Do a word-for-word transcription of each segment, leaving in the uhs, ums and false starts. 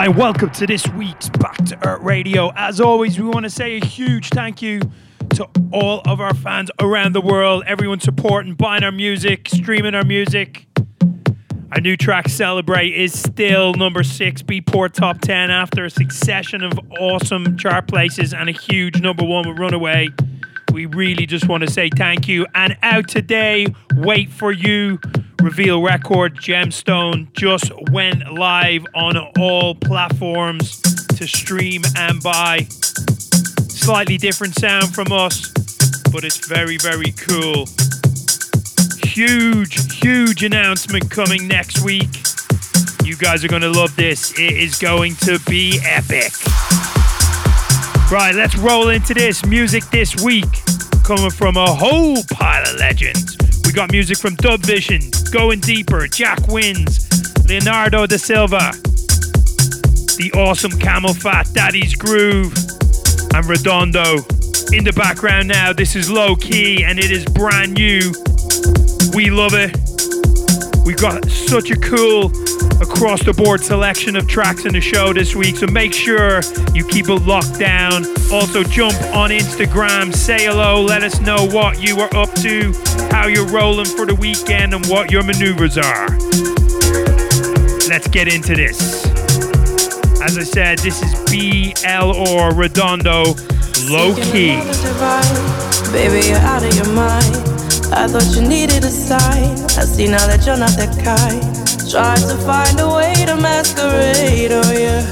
Hi and welcome to this week's Back to Earth Radio. As always, we want to say a huge thank you to all of our fans around the world, everyone supporting, buying our music, streaming our music. Our new track, Celebrate, is still number six, Beatport Top ten, after a succession of awesome chart places and a huge number one with Runaway. We really just want to say thank you. And out today, Wait For You, Reveal record, Gemstone, just went live on all platforms to stream and buy. Slightly different sound from us, but it's very, very cool. Huge, huge announcement coming next week. You guys are going to love this. It is going to be epic. Right, let's roll into this music this week. Coming from a whole pile of legends. We got music from DubVision, Going Deeper, Jack Wins, Leandro Da Silva, the awesome CamelPhat, Daddy's Groove, and Redondo. In the background now, this is Low Key, and it is brand new. We love it. We've got such a cool across-the-board selection of tracks in the show this week, so make sure you keep it locked down. Also, jump on Instagram, say hello, let us know what you are up to, how you're rolling for the weekend, and what your maneuvers are. Let's get into this. As I said, this is B L R Redondo, Low Key. Baby, you're out of your mind. I thought you needed a sign. I see now that you're not that kind. Trying to find a way to masquerade, oh yeah.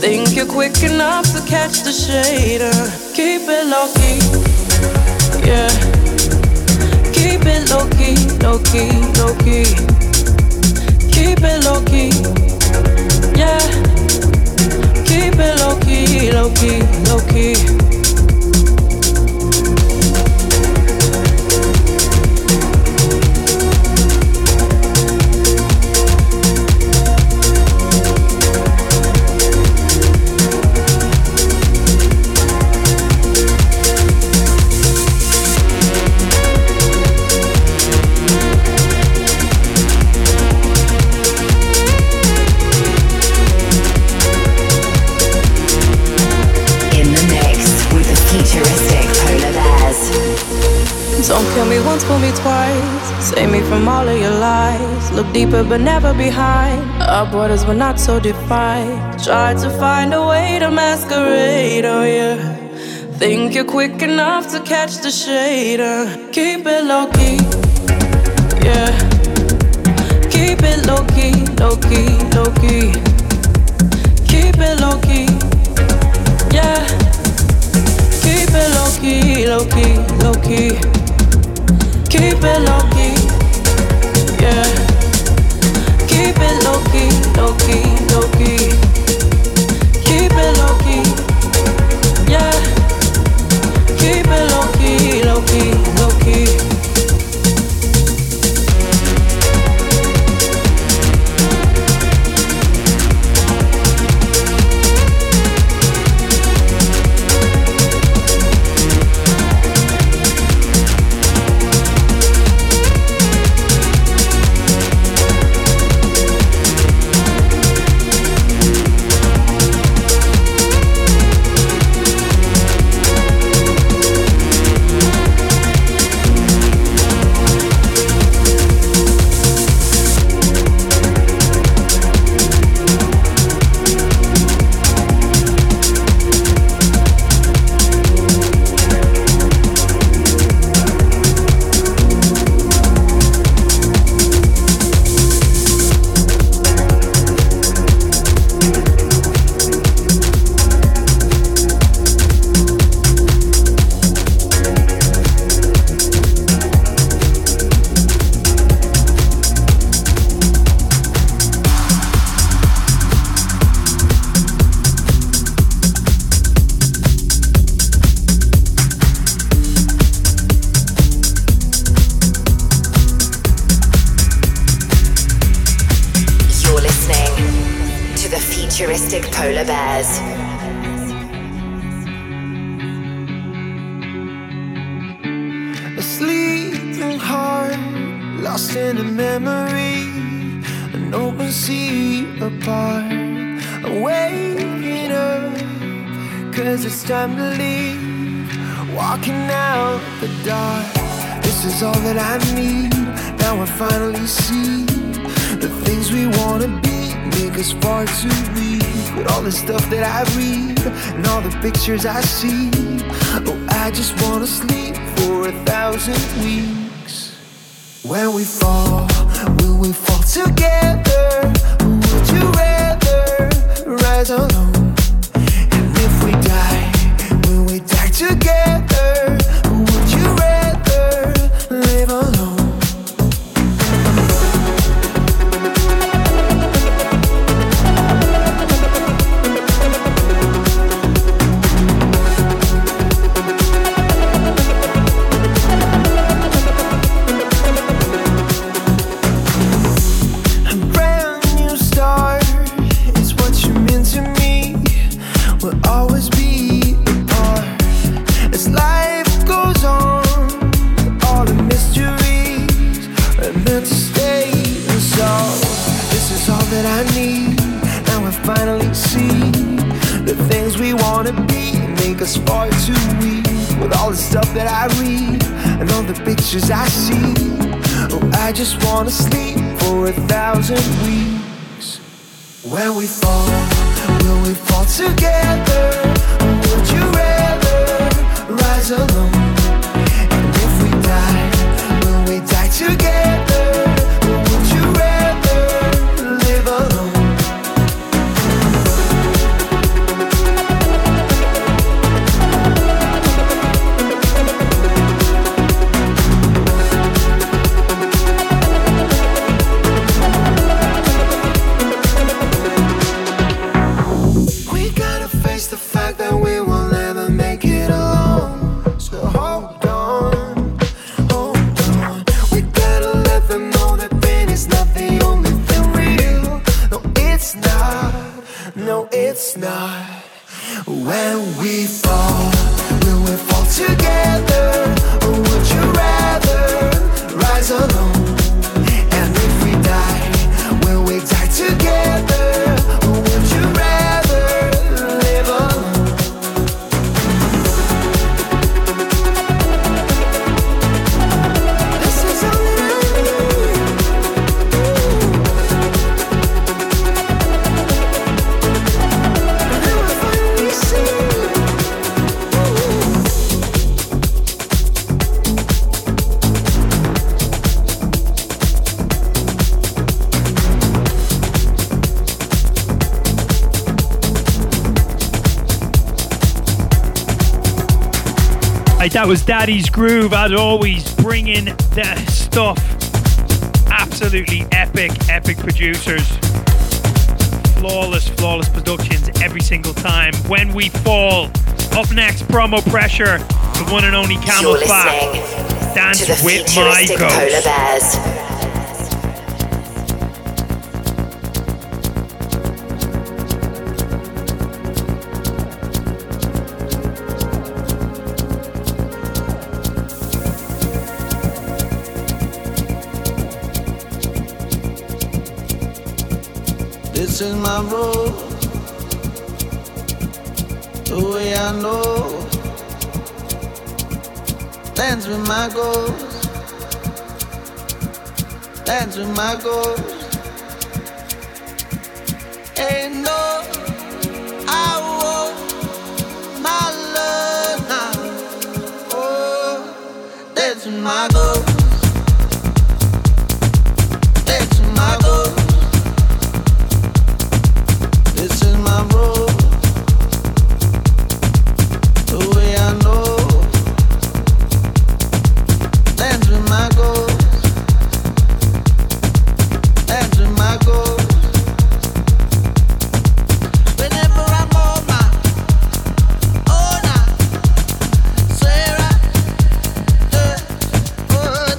Think you're quick enough to catch the shade, uh. Keep it low-key, yeah. Keep it low-key, low-key, low-key. Keep it low-key, yeah. Keep it low-key, low-key, low-key. Don't kill me once, fool me twice. Save me from all of your lies. Look deeper but never behind. Our borders were not so defined. Tried to find a way to masquerade, oh yeah. Think you're quick enough to catch the shade, uh. Keep it low-key, yeah. Keep it low-key, low-key, low-key. Keep it low-key, yeah. Keep it low-key, low-key, low-key. Keep it low-key, yeah. Keep it low-key, low-key, low-key. Keep it low-key, yeah. Keep it low-key, low-key, low-key. Futuristic Polar Bears. A sleeping heart, lost in a memory, an open sea apart. waking up, cause it's time to leave, walking out the door. This is all that I need, now I finally see the things we wanna be, make us far too weak. With all the stuff that I read, and all the pictures I see, oh, I just wanna sleep for a thousand weeks. When we fall, will we fall together? Would you rather rise alone? And if we die, will we die together? Would you rather live alone? Us far too weak. With all the stuff that I read and all the pictures I see, oh, I just wanna sleep for a thousand weeks. When we fall, will we fall together? Or would you rather rise alone? And if we die, will we die together? Or would you rather live alone? That was Daddy's Groove, as always, bringing their stuff. Absolutely epic, epic producers. Flawless, flawless productions every single time. When we fall, up next, Promo Pressure, the one and only CamelPhat. Dance to the with Futuristic my Polar Bears. This is my road, the way I know. Dance with my ghost, dance with my ghost. Ain't no, I want my love now. Oh, dance with my ghost, dance with my ghost. My road, the way I know. Dance with my ghost, dance with my ghost. Whenever I'm on my own, I swear I, uh, oh,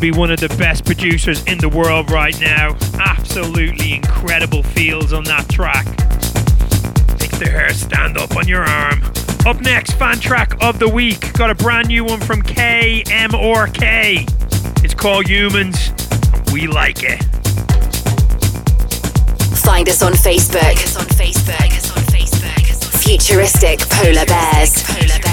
be one of the best producers in the world right now. Absolutely incredible feels on that track. Makes the hair stand up on your arm. Up next, fan track of the week. Got a brand new one from K M R K. It's called Humans. We like it. Find us on Facebook. Find us on Facebook. On Facebook. Futuristic Polar Bears. Polar Bears.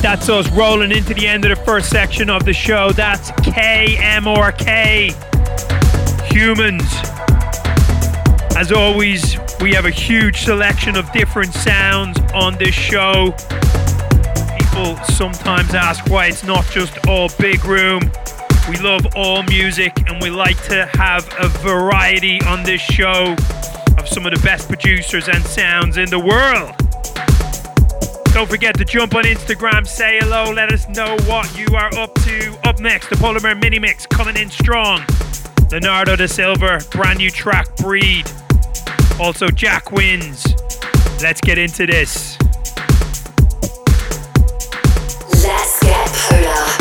That's us rolling into the end of the first section of the show. That's K M R K. Humans. As always, we have a huge selection of different sounds on this show. People sometimes ask why it's not just all big room. We love all music and we like to have a variety on this show of some of the best producers and sounds in the world. Don't forget to jump on Instagram, say hello, let us know what you are up to. Up next, the Polar Bear Mini Mix coming in strong. Leandro Sa Silva, brand new track, Breed. Also Jack Wins. Let's get into this. Let's get polar.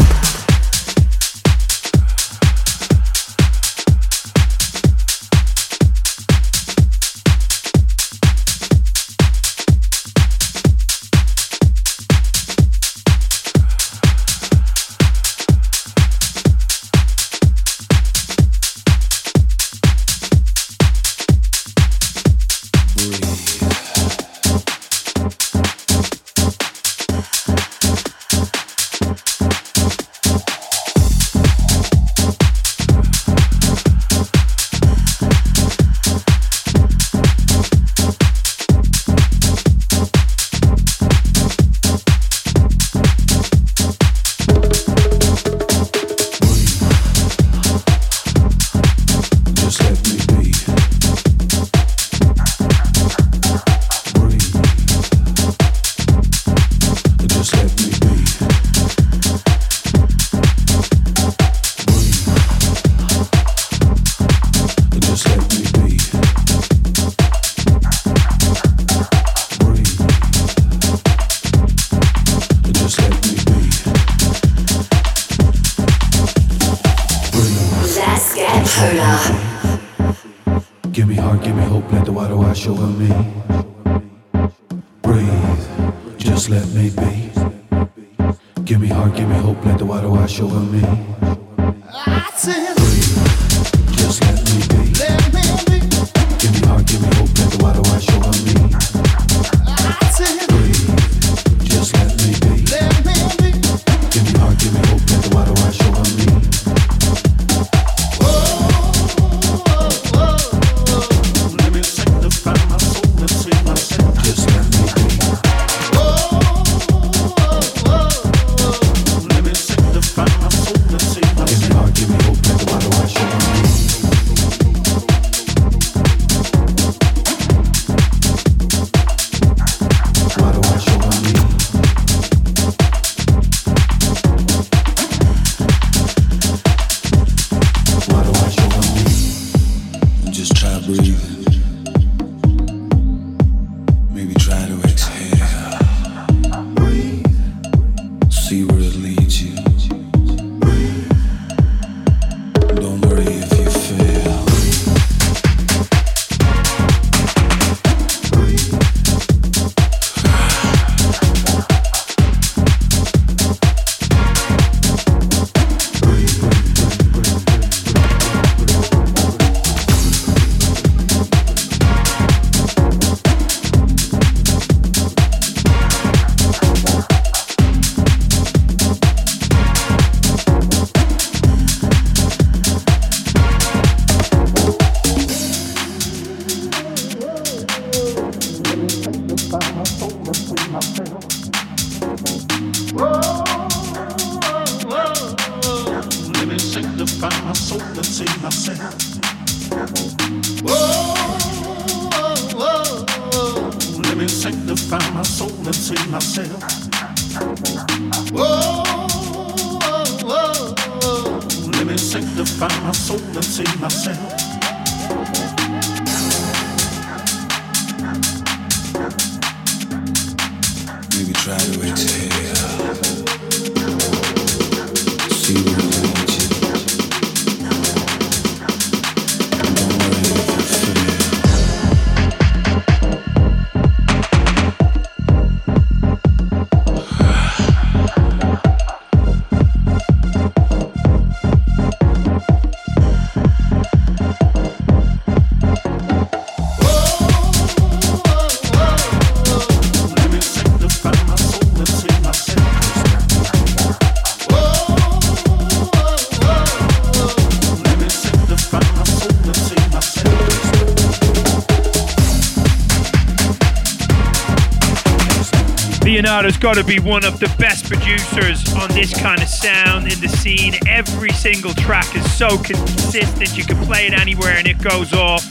Leonardo's got to be one of the best producers on this kind of sound in the scene. Every single track is so consistent. You can play it anywhere and it goes off.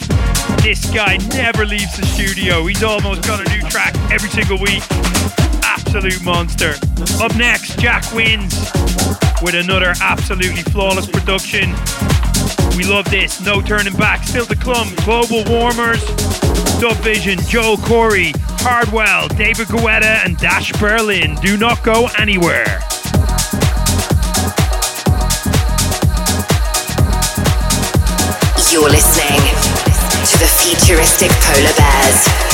This guy never leaves the studio. He's almost got a new track every single week. Absolute monster. Up next, Jack Wins with another absolutely flawless production. We love this. No Turning Back. Still to come, Global Warmers, DubVision, Joel Corry, Hardwell, David Guetta, and Dash Berlin. Do not go anywhere. You're listening to the Futuristic Polar Bears.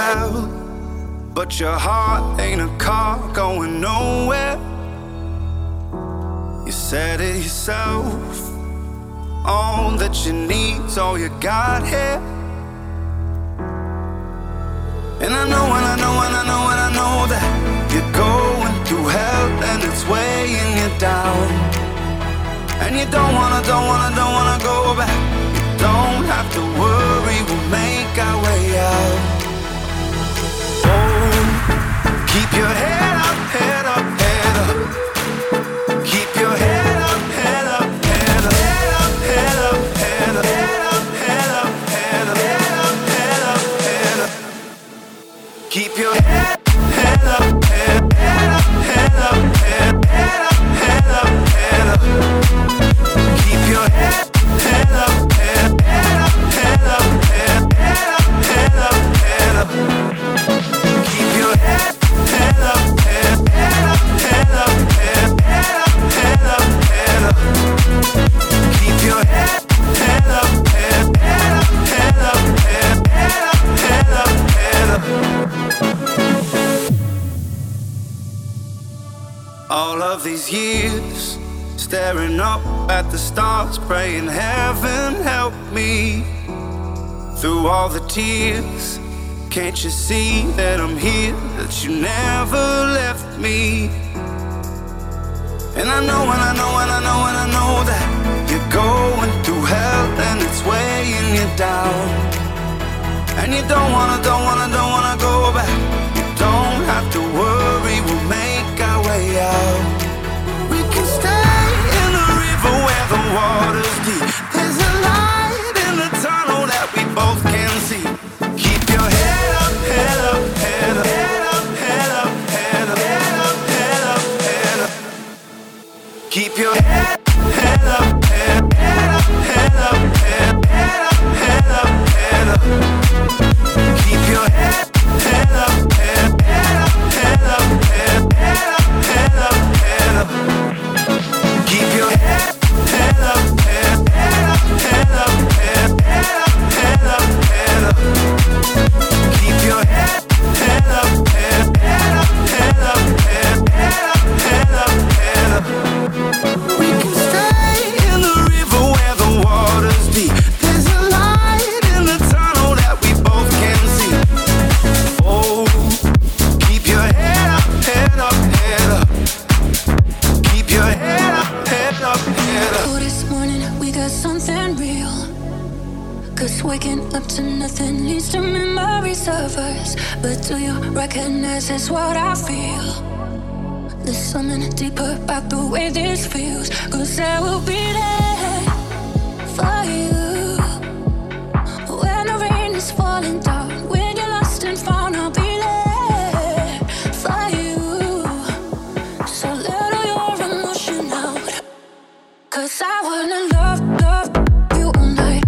tell, but your heart ain't a car going nowhere. You said it yourself, all that you need's all you got here. And I know, and I know, and I know, and I know that you're going through hell and it's weighing you down. And you don't wanna, don't wanna, don't wanna go back. You don't have to worry, we'll make our way out. Oh, keep your head up, head up, head up. Keep your head up, head up, head up, head up, head up, head up, head up, head up, head up, head up, head up, head up. Keep your head up, head up, head up, head up, head up, head up, head up, head up. Keep your head, head up, head up, head up, head up, head up, head up, head up. Keep your head, head up, head up, head up, head up, head up, head up, head up. Keep your head, head up, head up, head up, head up, head up, head up, head up. All of these years, staring up at the stars, praying heaven help me. Through all the tears, can't you see that I'm here, that you never left me? And I know, and I know, and I know, and I know that you're going through hell and it's weighing you down. And you don't wanna, don't wanna, don't wanna go back. You don't have to worry, we'll make our way out. We can stay in the river where the water's deep. There's a light in the tunnel that we both can see. Keep your head up, head up, head up, head up, head up, head up, head up, head up, head up. Keep your head, head up, head up, head up, head up, head up, head up, head up. Keep your head, head up, head up, head up, head up, head up, head up. Keep your head, head up, head up, head up, head up, head up, head up, head up. Keep your head, head up, head up, head up, head up, head up, head up, head up. We can stay in the river where the water's deep. There's a light in the tunnel that we both can see. Oh, keep your head up, head up, head up. Keep your head up, head up, head up. Oh, this morning we got something real. 'Cause waking up to nothing leads to memories of us. But do you recognize it's what I feel? There's something deeper about the way this feels. 'Cause I will be there for you. When the rain is falling down, when you're lost and found, I'll be there for you. So let all your emotion out. 'Cause I wanna love, love you all night.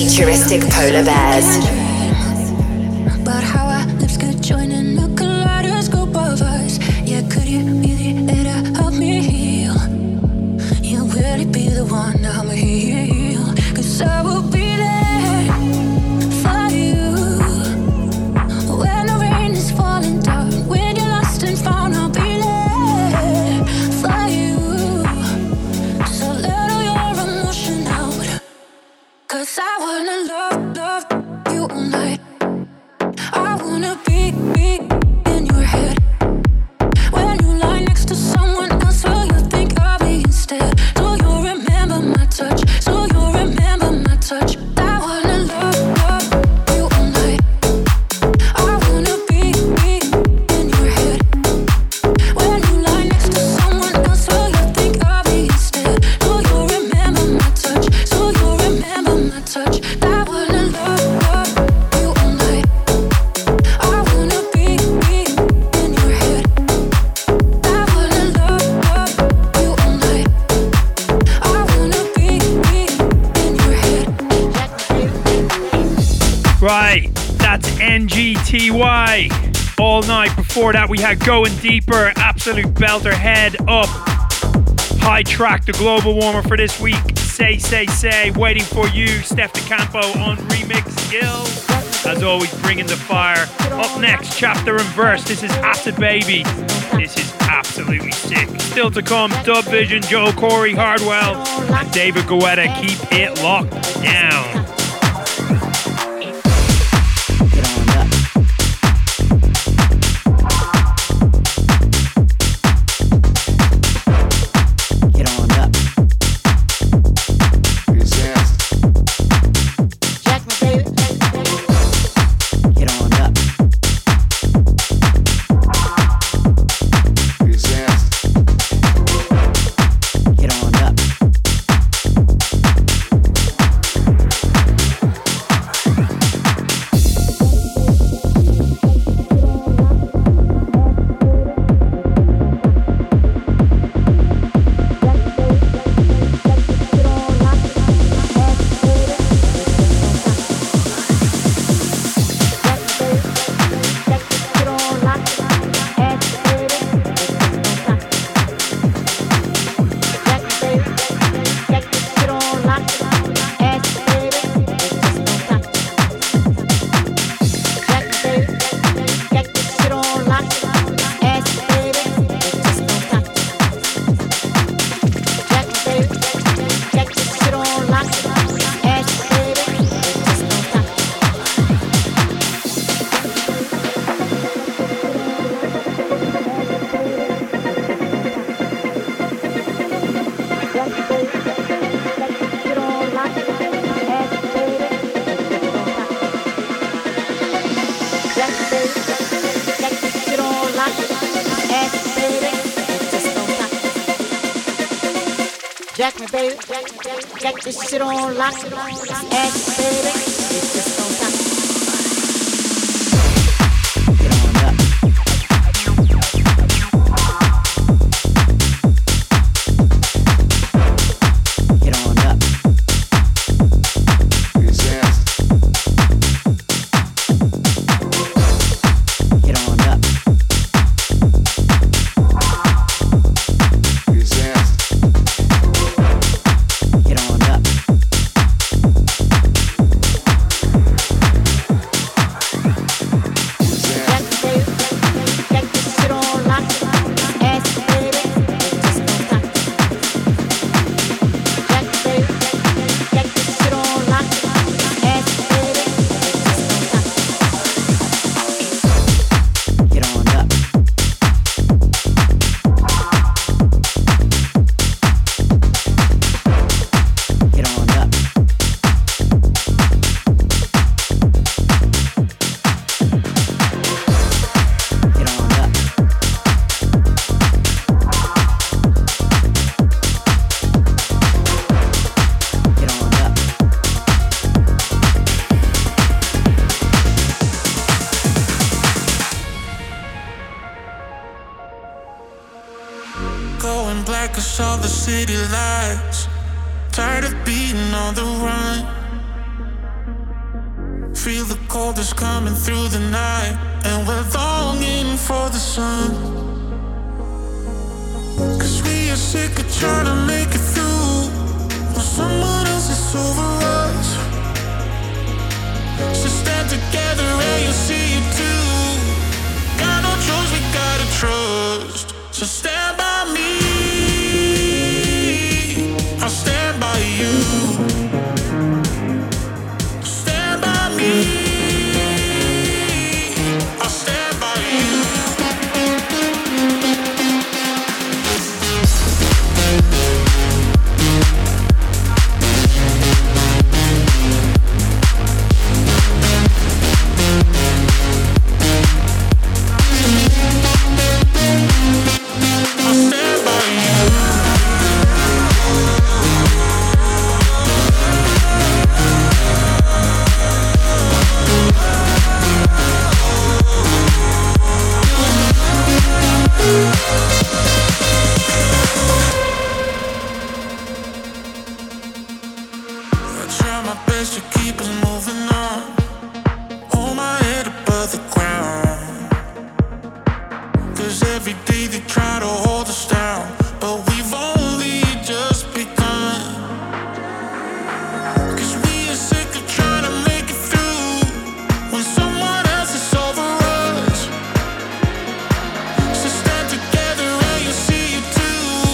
Futuristic Polar Bears. But how our lips could join in a kaleidoscope of us. Yeah, could you be the air to help me heal? Yeah, will you be the one to help me heal? 'Cause I will be there for you. When the rain is falling down, when you're lost and found, I'll be there for you. So let all your emotion out. 'Cause I wanna love, love you all night. I wanna be, be in your head. When you lie next to someone else, will you think of me instead? Do you remember my touch? So right, that's N G T Y. All night before that we had Going Deeper, absolute belter, Head Up. High Track, the global warmer for this week. Say, say, say, Waiting For You, Steff Da Campo on Remix Skills. As always, bringing the fire. Up next, Chapter and Verse. This is Acid Baby. This is absolutely sick. Still to come, DubVision, Joel Corry, Hardwell, and David Guetta. Keep it locked down. Jack me, baby, jack, jack, jack this shit on lock, ass, baby, it's just on top. Try my best to keep us moving on. the ground. Cause every day they try to hold us down, but we've only just begun. Cause we are sick of trying to make it through when someone else is over us. So stand together and you'll see it too.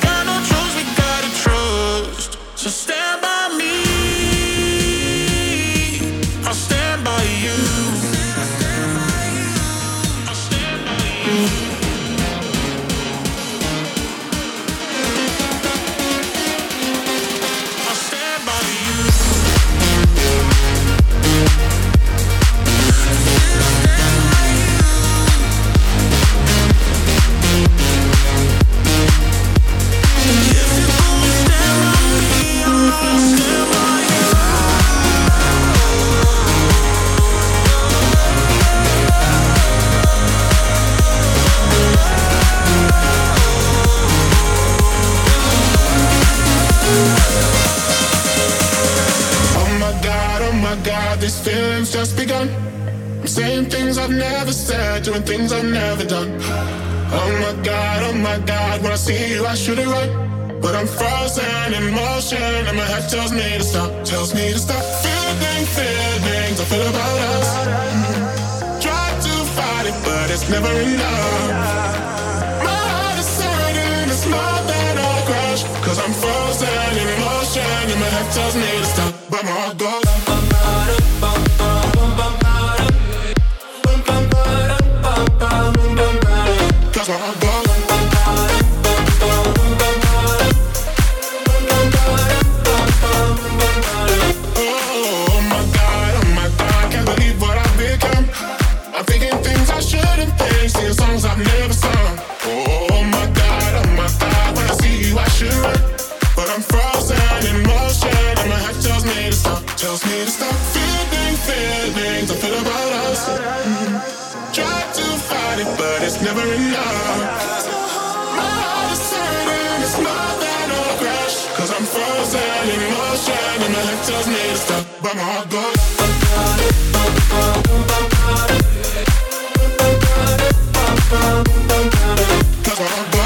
Got no choice, we gotta trust. So stand by me, I'll stand by you. I'll stand by you. I'll stand by you. I'll stand by you. If you're gonna stand by me, I'll stand by you. Oh my God, oh my God, these feelings just begun. I'm saying things I've never said, doing things I've never done. Oh my God, oh my God, when I see you I should it right, but I'm frozen in motion and my head tells me to stop. Tells me to stop feeling feelings I feel about us. Try to fight it, but it's never enough. More than a crush, cause I'm frozen in motion and my head tells me to stop, but my heart goes bum, bum, bum, bum, bum, bum, bum, bum, bum, cause my heart goes bum, bum, bum, bum, bum. Oh my God, oh my God, I can't believe what I've become. I'm thinking things I shouldn't think, singing songs I've never sung. Oh my God, oh my God, when I see you I should run, but I'm frozen in motion and my head tells me to stop. Tells me to stop feeling feelings I feel about us. Try to fight it, but it's never enough. My heart is hurting, it's more than a crash, cause I'm frozen in motion and my head tells me to stop, but my heart goes cause my heart goes.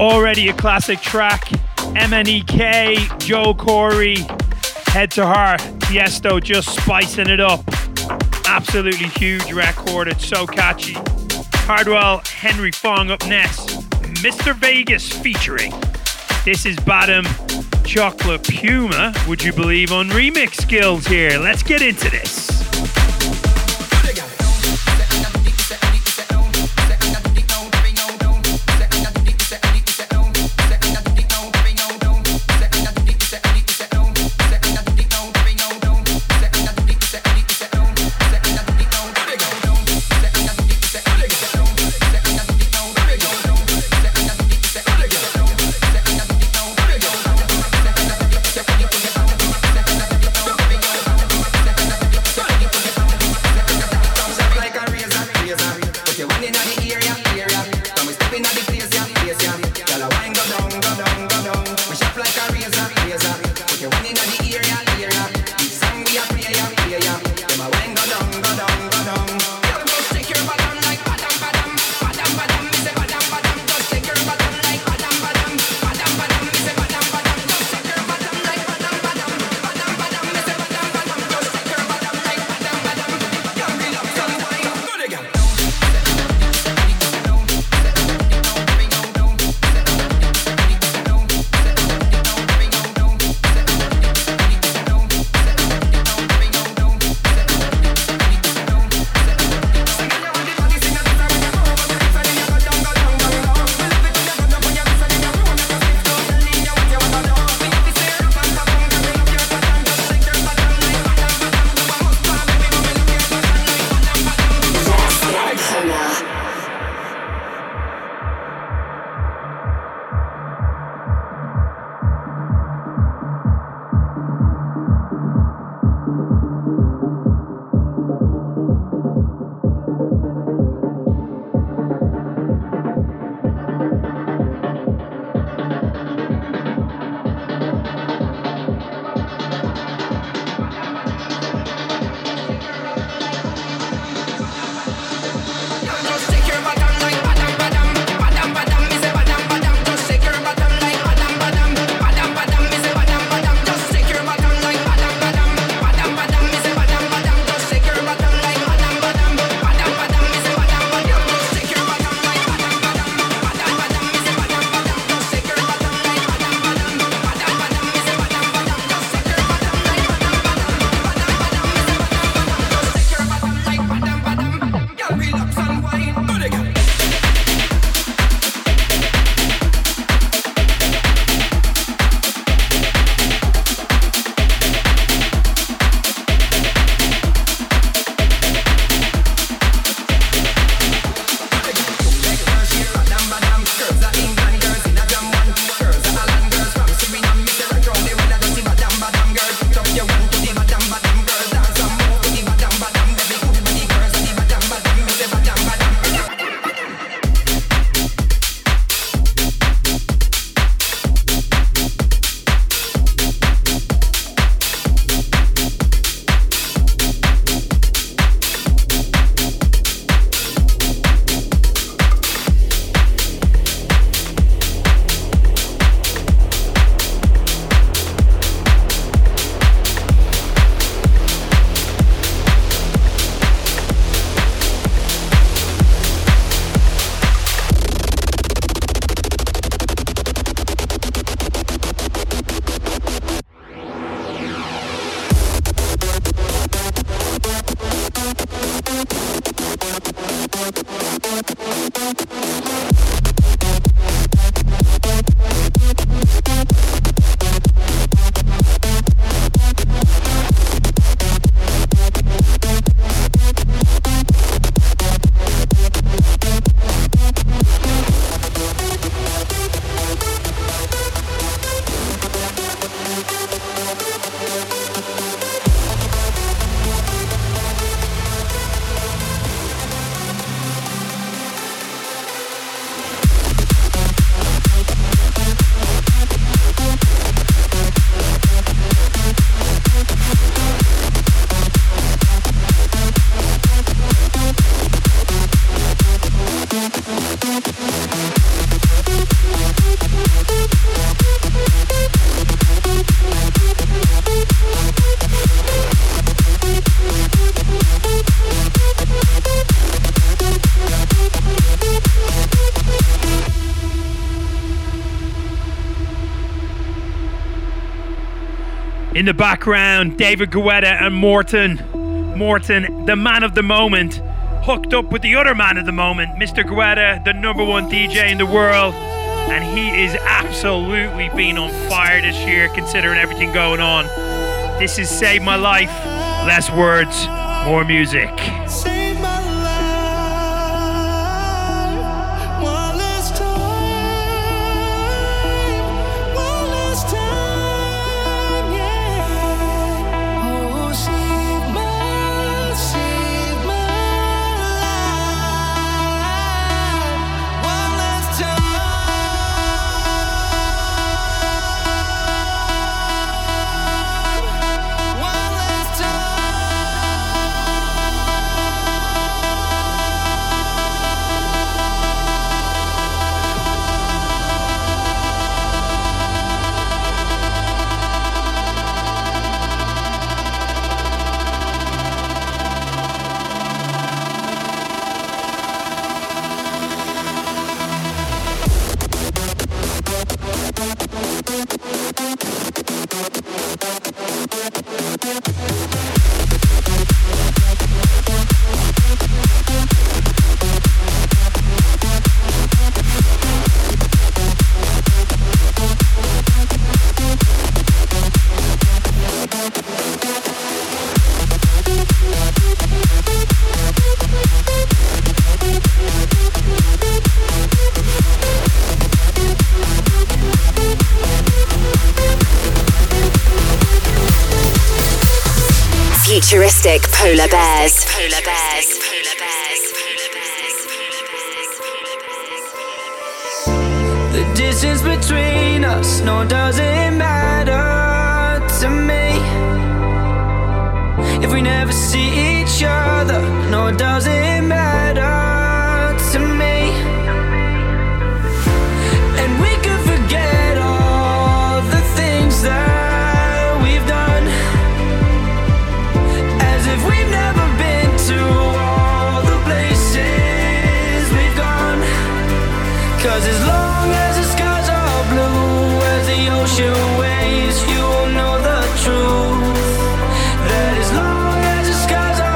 Already a classic track, M N E K, Joel Corry, Head to Heart, Tiësto just spicing it up. Absolutely huge record, it's so catchy. Hardwell, Henry Fong up next, Mister Vegas featuring. This is Badam, Chocolate Puma, would you believe, on remix skills here. Let's get into this. In the background, David Guetta and Morten. Morten, the man of the moment, hooked up with the other man of the moment, Mister Guetta, the number one D J in the world. And he is absolutely been on fire this year, considering everything going on. This is Save My Life. Less words, more music. Futuristic Polar Bears. Polar Bears. The distance between us, no, doesn't matter to me. If we never see each other, no, doesn't matter to me. And we could forget all the things that. Ways, you will know the truth. That as long as the skies are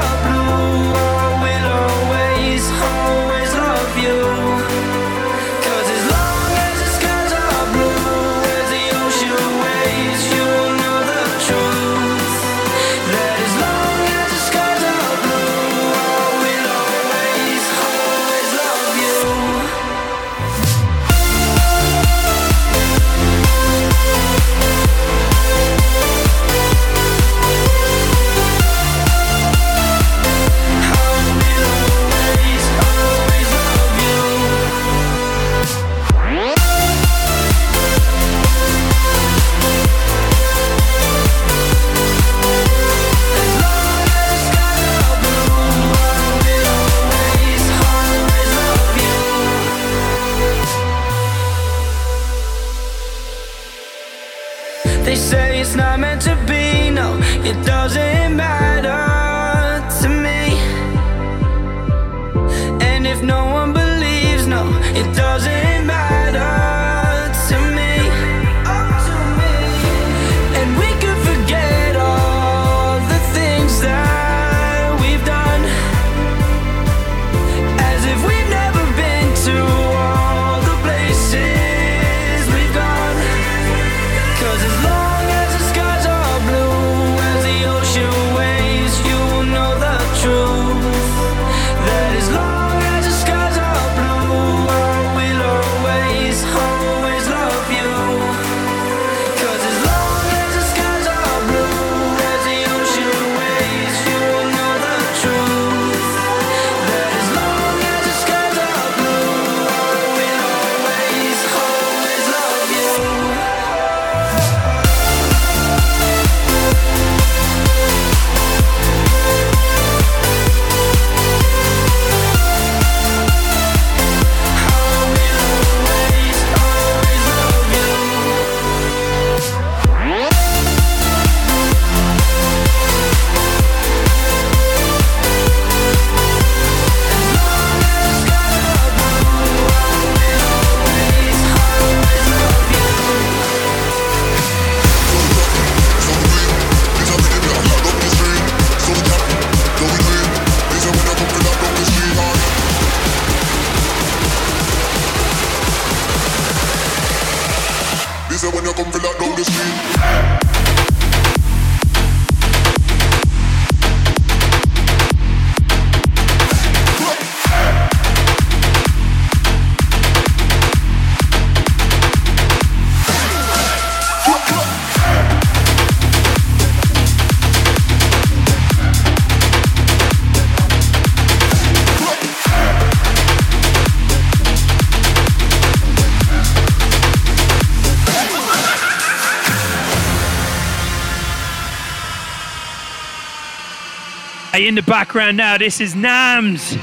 Hey, in the background now, this is NAEMS.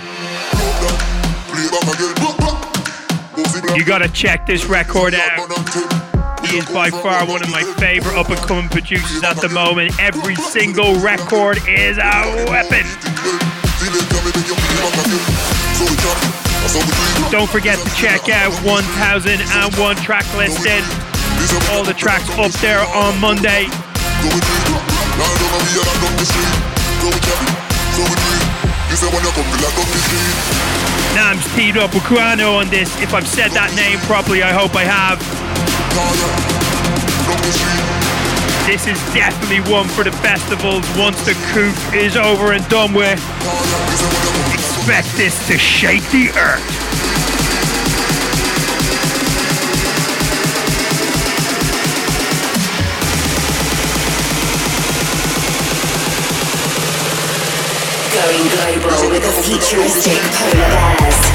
You gotta check this record out. He is by far one of my favorite up-and-coming producers at the moment. Every single record is a weapon. Don't forget to check out one thousand one track listing. All the tracks up there on Monday. NAEMS teamed up with Kuyano on this. If I've said that name properly, I hope I have. This is definitely one for the festivals once the coup is over and done with. Expect this to shake the earth. Going global with the Futuristic Polar Bears.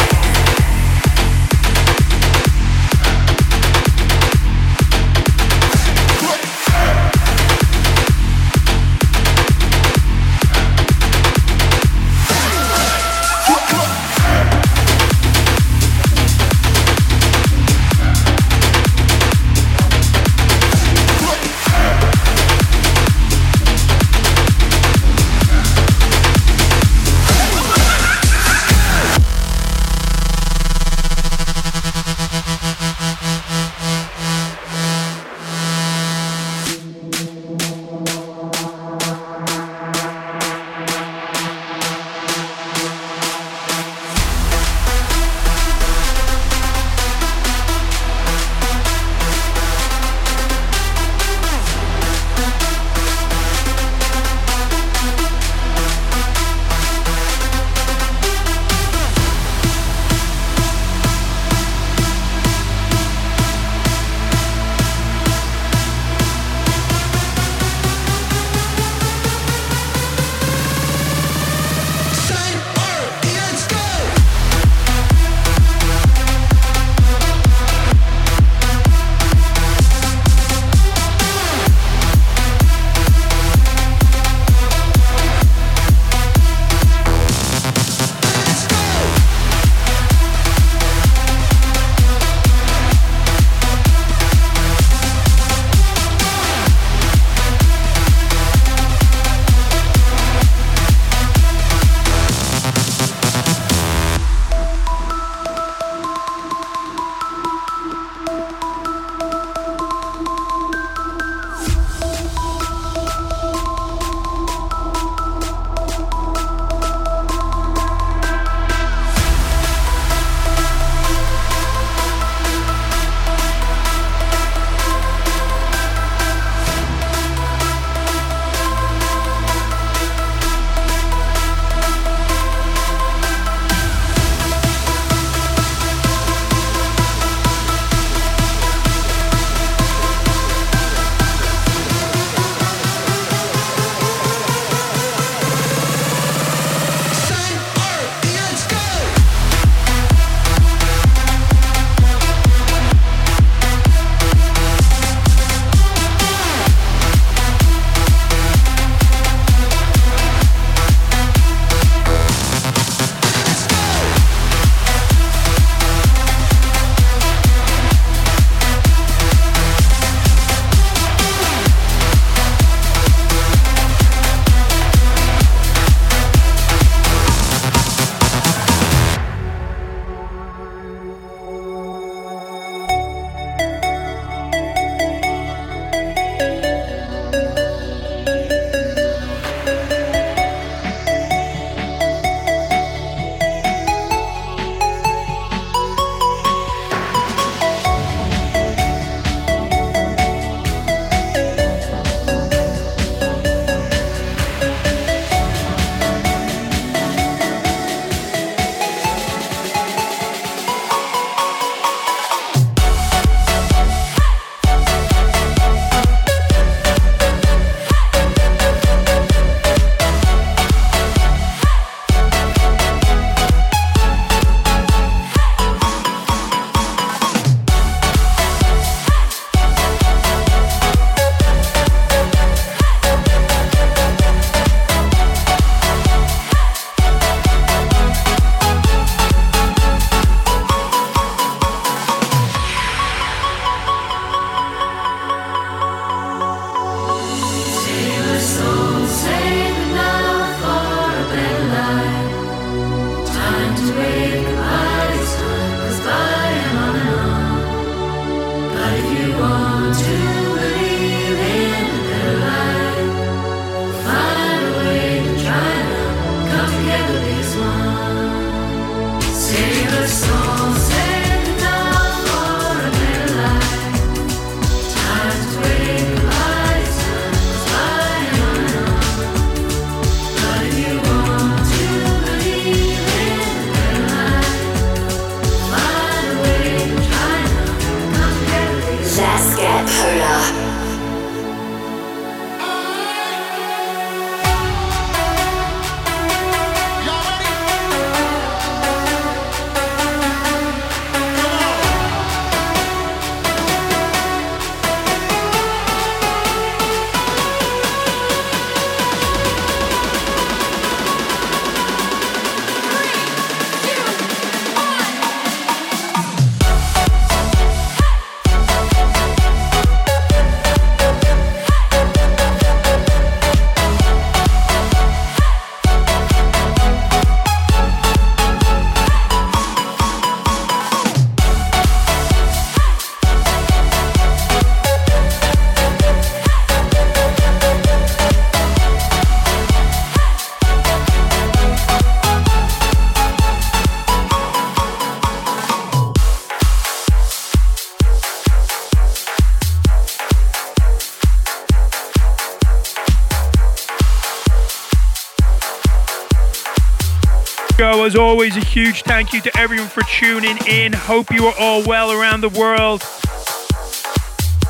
show. As always, a huge thank you to everyone for tuning in. Hope you are all well around the world.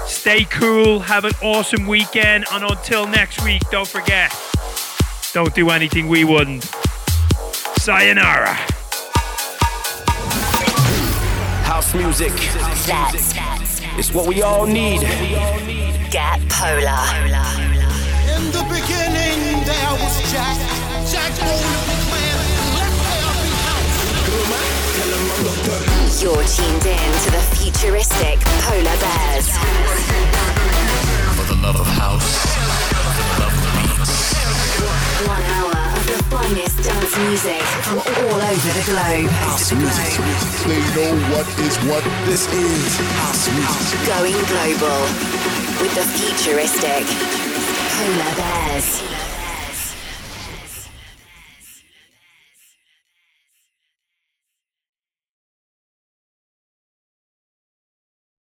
Stay cool, have an awesome weekend, and until next week, don't forget, don't do anything we wouldn't. Sayonara. House music. That's, that's, it's what we all need. Get polar. In the beginning, there was Jack. Jack Wins. You're tuned in to the Futuristic Polar Bears. For the love of house, for the love of beats. One hour of the finest dance music from all over the globe. House music. They know what is what this is. House music. Going global with the Futuristic Polar Bears.